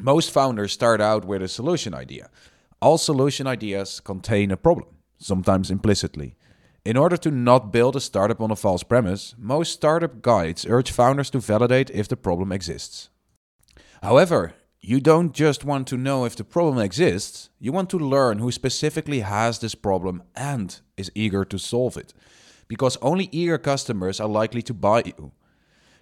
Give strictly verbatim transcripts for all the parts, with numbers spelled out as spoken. most founders start out with a solution idea. All solution ideas contain a problem, sometimes implicitly. In order to not build a startup on a false premise, most startup guides urge founders to validate if the problem exists. However, you don't just want to know if the problem exists, you want to learn who specifically has this problem and is eager to solve it. Because only eager customers are likely to buy you.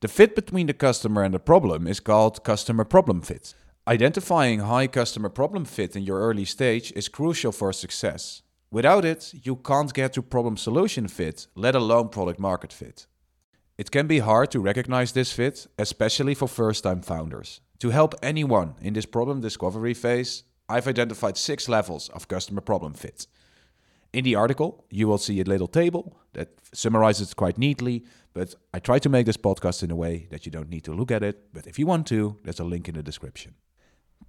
The fit between the customer and the problem is called customer problem fit. Identifying high customer problem fit in your early stage is crucial for success. Without it, you can't get to problem solution fit, let alone product market fit. It can be hard to recognize this fit, especially for first-time founders. To help anyone in this problem discovery phase, I've identified six levels of customer problem fit. In the article, you will see a little table that summarizes quite neatly, but I try to make this podcast in a way that you don't need to look at it, but if you want to, there's a link in the description.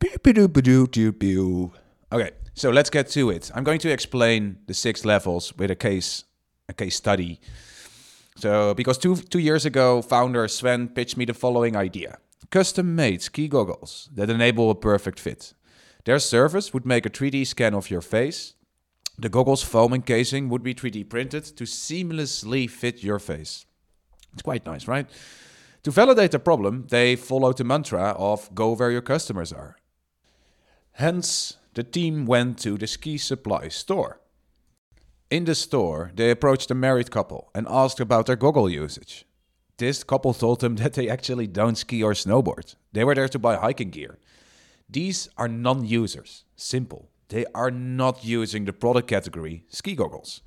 Okay, so let's get to it. I'm going to explain the six levels with a case, a case study. So, because two, two years ago, founder Sven pitched me the following idea. Custom-made ski goggles that enable a perfect fit. Their service would make a three D scan of your face. The goggles foam and casing would be three D printed to seamlessly fit your face. It's quite nice, right? To validate the problem, they followed the mantra of go where your customers are. Hence, the team went to the ski supply store. In the store, they approached a married couple and asked about their goggle usage. This couple told them that they actually don't ski or snowboard. They were there to buy hiking gear. These are non-users. Simple. They are not using the product category, ski goggles.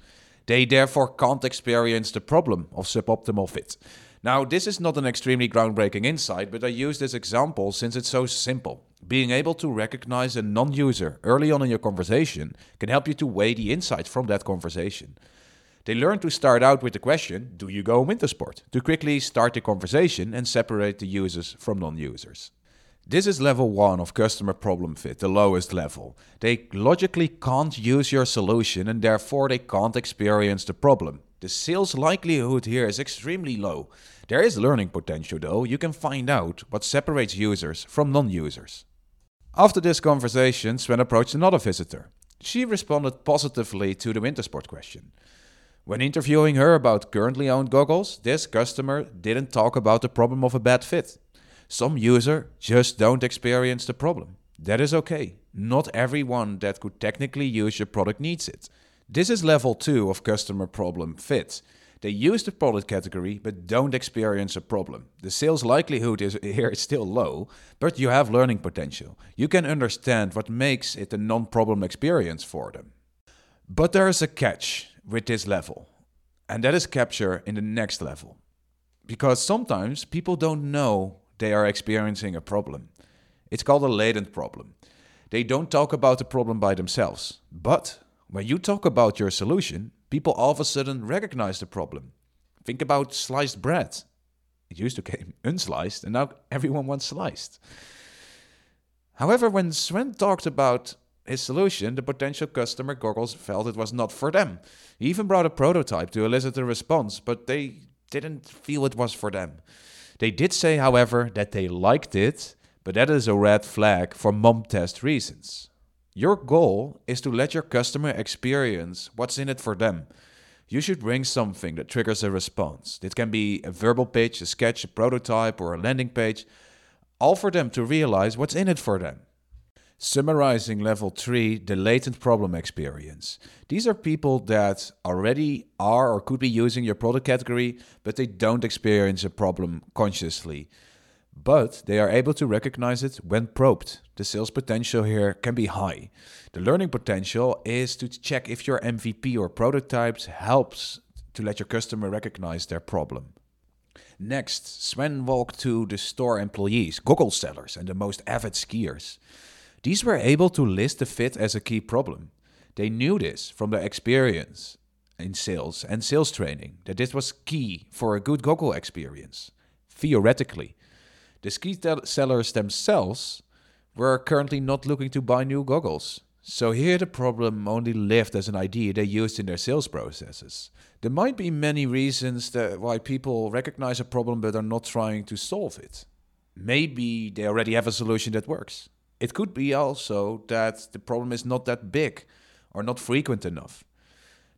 They therefore can't experience the problem of suboptimal fit. Now, this is not an extremely groundbreaking insight, but I use this example since it's so simple. Being able to recognize a non-user early on in your conversation can help you to weigh the insight from that conversation. They learn to start out with the question, do you go winter sport? To quickly start the conversation and separate the users from non-users. This is level one of customer problem fit, the lowest level. They logically can't use your solution and therefore they can't experience the problem. The sales likelihood here is extremely low. There is learning potential though. You can find out what separates users from non-users. After this conversation, Sven approached another visitor. She responded positively to the winter sport question. When interviewing her about currently owned goggles, this customer didn't talk about the problem of a bad fit. Some users just don't experience the problem. That is okay. Not everyone that could technically use your product needs it. This is level two of customer problem fit. They use the product category but don't experience a problem. The sales likelihood is here is still low, but you have learning potential. You can understand what makes it a non-problem experience for them. But there is a catch with this level, and that is capture in the next level. Because sometimes people don't know they are experiencing a problem. It's called a latent problem. They don't talk about the problem by themselves. But when you talk about your solution, people all of a sudden recognize the problem. Think about sliced bread. It used to become unsliced and now everyone wants sliced. However, when Sven talked about his solution, the potential customer goggles felt it was not for them. He even brought a prototype to elicit a response, but they didn't feel it was for them. They did say, however, that they liked it, but that is a red flag for mom test reasons. Your goal is to let your customer experience what's in it for them. You should bring something that triggers a response. It can be a verbal pitch, a sketch, a prototype, or a landing page, all for them to realize what's in it for them. Summarizing level three, the latent problem experience. These are people that already are or could be using your product category, but they don't experience a problem consciously. But they are able to recognize it when probed. The sales potential here can be high. The learning potential is to check if your M V P or prototypes helps to let your customer recognize their problem. Next, Sven walked to the store employees, goggle sellers, and the most avid skiers. These were able to list the fit as a key problem. They knew this from their experience in sales and sales training, that this was key for a good goggle experience, theoretically. The ski tel- sellers themselves were currently not looking to buy new goggles. So here the problem only lived as an idea they used in their sales processes. There might be many reasons that why people recognize a problem but are not trying to solve it. Maybe they already have a solution that works. It could be also that the problem is not that big or not frequent enough.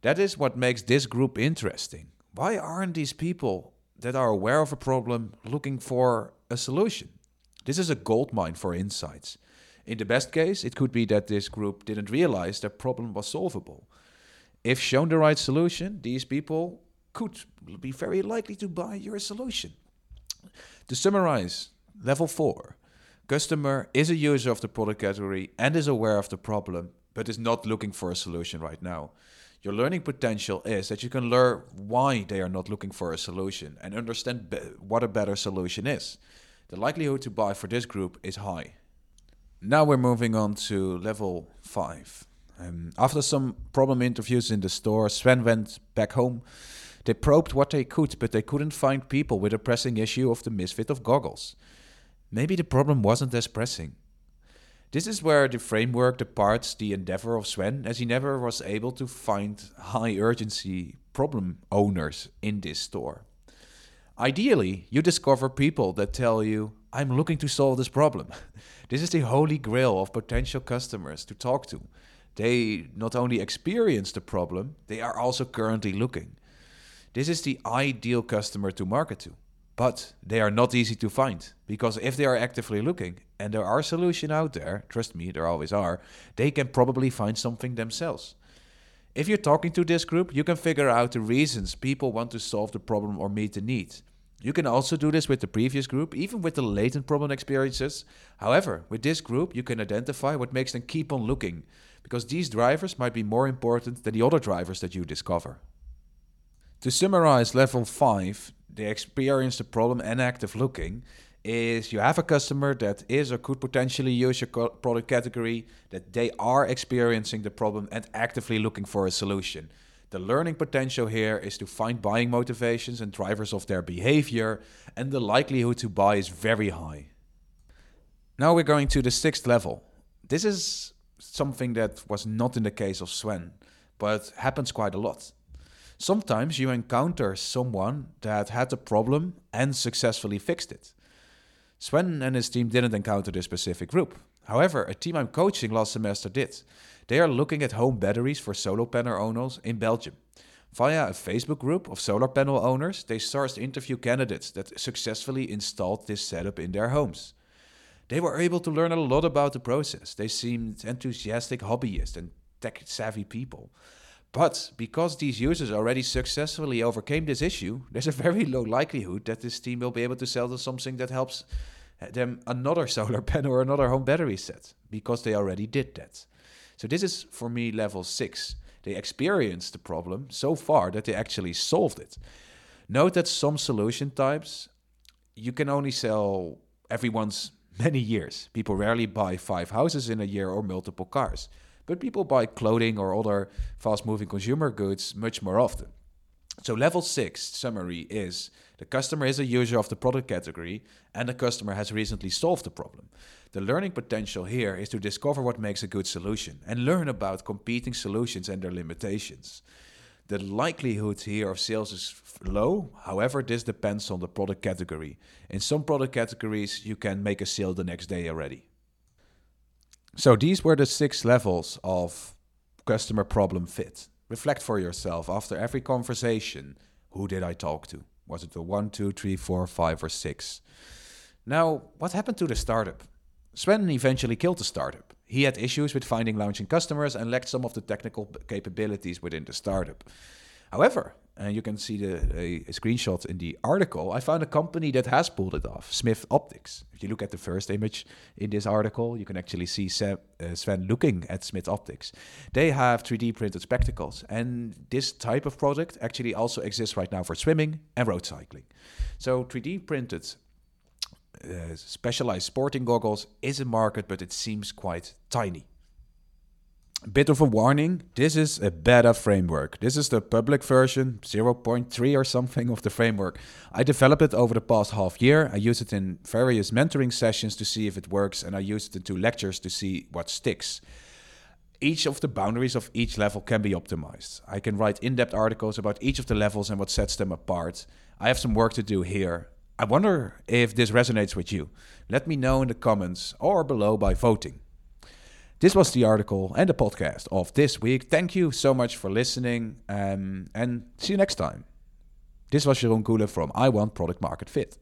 That is what makes this group interesting. Why aren't these people that are aware of a problem looking for a solution? This is a goldmine for insights. In the best case, it could be that this group didn't realize their problem was solvable. If shown the right solution, these people could be very likely to buy your solution. To summarize, level four. Customer is a user of the product category and is aware of the problem, but is not looking for a solution right now. Your learning potential is that you can learn why they are not looking for a solution and understand be- what a better solution is. The likelihood to buy for this group is high. Now we're moving on to level five. Um, after some problem interviews in the store, Sven went back home. They probed what they could, but they couldn't find people with a pressing issue of the misfit of goggles. Maybe the problem wasn't as pressing. This is where the framework departs the endeavor of Sven, as he never was able to find high-urgency problem owners in this store. Ideally, you discover people that tell you, I'm looking to solve this problem. This is the holy grail of potential customers to talk to. They not only experience the problem, they are also currently looking. This is the ideal customer to market to. But they are not easy to find, because if they are actively looking, and there are solutions out there, trust me, there always are, they can probably find something themselves. If you're talking to this group, you can figure out the reasons people want to solve the problem or meet the need. You can also do this with the previous group, even with the latent problem experiences. However, with this group, you can identify what makes them keep on looking, because these drivers might be more important than the other drivers that you discover. To summarize level five, they experience the problem and active looking, is you have a customer that is or could potentially use your co- product category, that they are experiencing the problem and actively looking for a solution. The learning potential here is to find buying motivations and drivers of their behavior, and the likelihood to buy is very high. Now we're going to the sixth level. This is something that was not in the case of Sven, but happens quite a lot. Sometimes you encounter someone that had a problem and successfully fixed it. Sven and his team didn't encounter this specific group. However, a team I'm coaching last semester did. They are looking at home batteries for solar panel owners in Belgium. Via a Facebook group of solar panel owners, they sourced interview candidates that successfully installed this setup in their homes. They were able to learn a lot about the process. They seemed enthusiastic hobbyists and tech-savvy people. But because these users already successfully overcame this issue, there's a very low likelihood that this team will be able to sell them something that helps them another solar panel or another home battery set, because they already did that. So this is, for me, level six. They experienced the problem so far that they actually solved it. Note that some solution types, you can only sell every once many years. People rarely buy five houses in a year or multiple cars. But people buy clothing or other fast-moving consumer goods much more often. So level six summary is the customer is a user of the product category and the customer has recently solved the problem. The learning potential here is to discover what makes a good solution and learn about competing solutions and their limitations. The likelihood here of sales is low. However, this depends on the product category. In some product categories, you can make a sale the next day already. So these were the six levels of customer problem fit. Reflect for yourself after every conversation. Who did I talk to? Was it the one, two, three, four, five, or six? Now, what happened to the startup? Sven eventually killed the startup. He had issues with finding launching customers and lacked some of the technical capabilities within the startup. However, and you can see the, a, a screenshot in the article, I found a company that has pulled it off, Smith Optics. If you look at the first image in this article, you can actually see Seb, uh, Sven looking at Smith Optics. They have three D printed spectacles, and this type of product actually also exists right now for swimming and road cycling. So three D printed uh, specialized sporting goggles is a market, but it seems quite tiny. Bit of a warning, this is a beta framework. This is the public version, zero point three or something of the framework. I developed it over the past half year. I use it in various mentoring sessions to see if it works, and I use it in two lectures to see what sticks. Each of the boundaries of each level can be optimized. I can write in-depth articles about each of the levels and what sets them apart. I have some work to do here. I wonder if this resonates with you. Let me know in the comments or below by voting. This was the article and the podcast of this week. Thank you so much for listening, um, and see you next time. This was Jeroen Kuhle from I Want Product Market Fit.